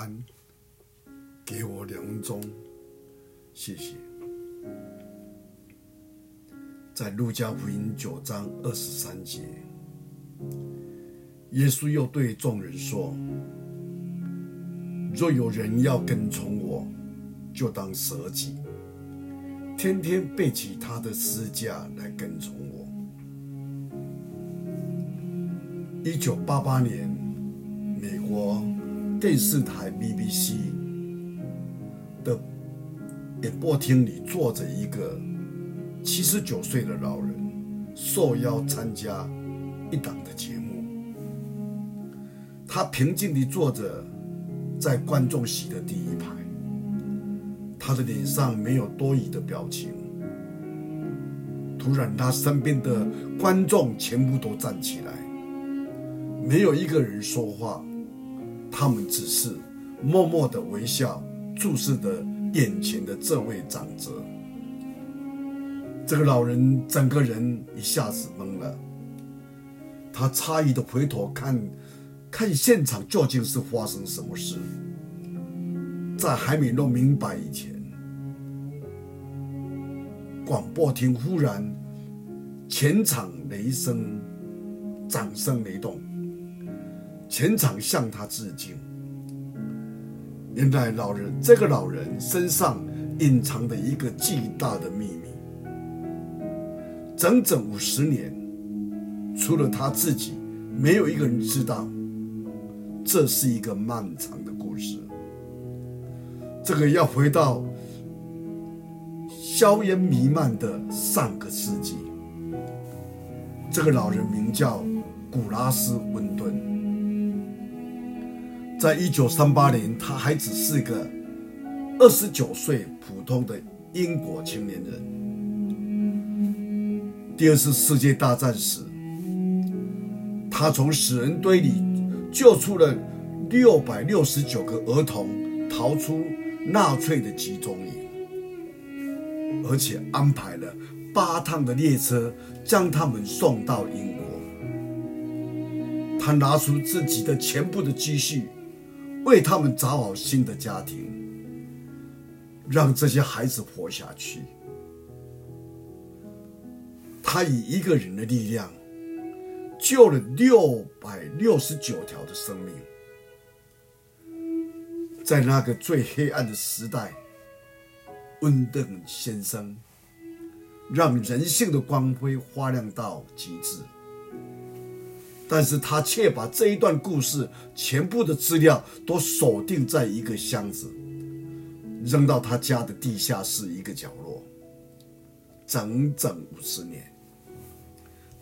安，给我2分钟，谢谢。在路加福音9章23节，耶稣又对众人说：若有人要跟从我，就当舍己，天天背起他的十字架来跟从我。1988年，美国电视台 BBC 的演播厅里坐着一个79岁的老人，受邀参加一档的节目。他平静地坐着在观众席的第一排，他的脸上没有多余的表情。突然，他身边的观众全部都站起来，没有一个人说话，他们只是默默的微笑，注视着眼前的这位长者。这个老人整个人一下子懵了，他诧异的回头看现场究竟是发生什么事。在还没弄明白以前，广播厅忽然全场雷声，掌声雷动，全场向他致敬。原来这个老人身上隐藏的一个巨大的秘密，整整50年，除了他自己，没有一个人知道。这是一个漫长的故事，这个要回到硝烟弥漫的上个世纪。这个老人名叫古拉斯·温顿。在1938年，他还只是个29岁普通的英国青年人。第2次世界大战时，他从死人堆里救出了669个儿童，逃出纳粹的集中营，而且安排了8趟的列车将他们送到英国。他拿出自己的全部的积蓄，为他们找好新的家庭，让这些孩子活下去。他以一个人的力量救了669条的生命。在那个最黑暗的时代，温顿先生让人性的光辉发亮到极致，但是他却把这一段故事全部的资料都锁定在一个箱子，扔到他家的地下室一个角落。整整50年，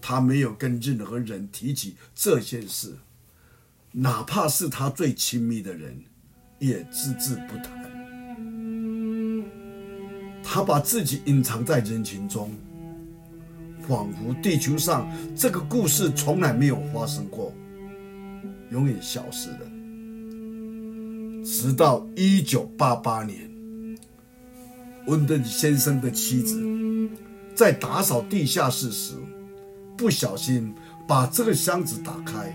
他没有跟任何人提起这件事，哪怕是他最亲密的人也只字不谈。他把自己隐藏在人群中，仿佛地球上这个故事从来没有发生过，永远消失了。直到1988年，温顿先生的妻子在打扫地下室时，不小心把这个箱子打开，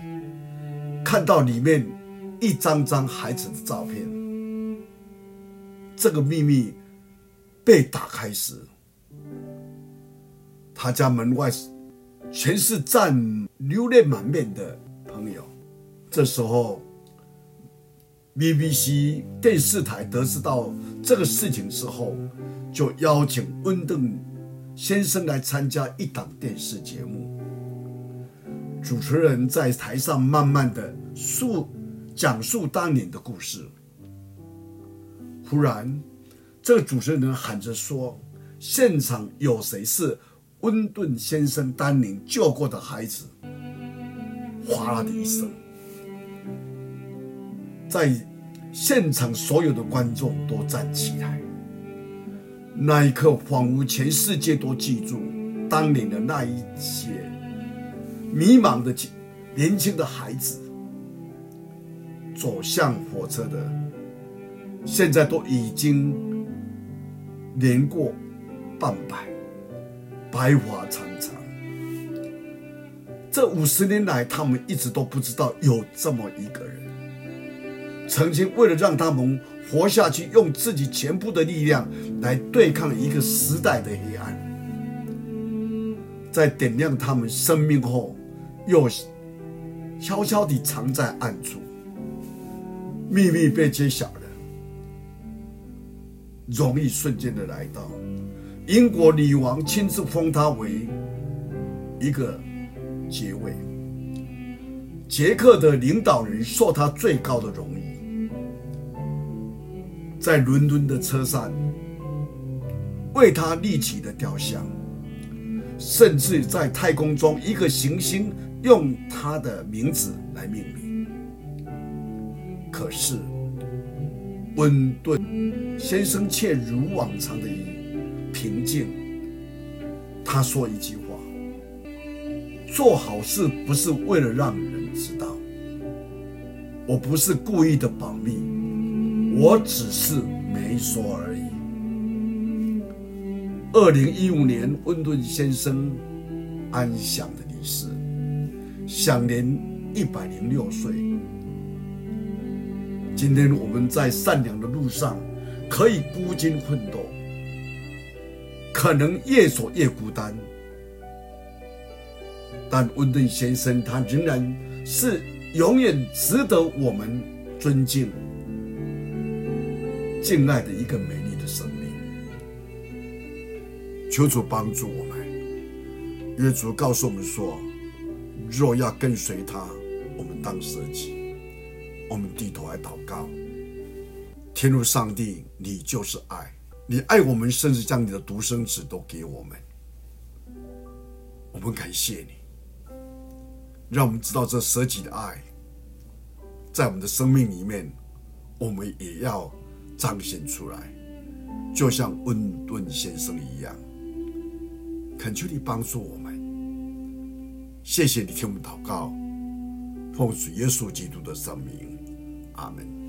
看到里面一张张孩子的照片。这个秘密被打开时，他家门外全是站流泪满面的朋友。这时候 BBC 电视台得知到这个事情之后，就邀请温顿先生来参加一档电视节目。主持人在台上慢慢的讲述当年的故事。忽然这个主持人喊着说，现场有谁是温顿先生当年救过的孩子？哗啦的一声，在现场所有的观众都站起来。那一刻，仿佛全世界都记住当年的那一些迷茫的年轻的孩子。走向火车的，现在都已经年过半百，白发苍苍。这50年来，他们一直都不知道有这么一个人，曾经为了让他们活下去，用自己全部的力量来对抗一个时代的黑暗。在点亮他们生命后，又悄悄地藏在暗处，秘密被揭晓了，荣誉瞬间的来到。英国女王亲自封他为一个爵位，捷克的领导人受他最高的荣誉。在伦敦的车站为他立起的雕像，甚至在太空中一个行星用他的名字来命名。可是温顿先生却如往常的平静，他说一句话：做好事不是为了让人知道，我不是故意的保密，我只是没说而已。2015年，温顿先生安详的离世，享年106岁。今天我们在善良的路上可以孤军奋斗，可能越走越孤单，但温顿先生他仍然是永远值得我们尊敬敬爱的一个美丽的生命。求主帮助我们，耶稣告诉我们说，若要跟随他，我们当舍己。我们低头来祷告。天父上帝，你就是爱，你爱我们，甚至将你的独生子都给我们，我们感谢你，让我们知道这舍己的爱在我们的生命里面，我们也要彰显出来，就像温顿先生一样。恳求你帮助我们，谢谢你听我们祷告，奉主耶稣基督的圣名，阿们。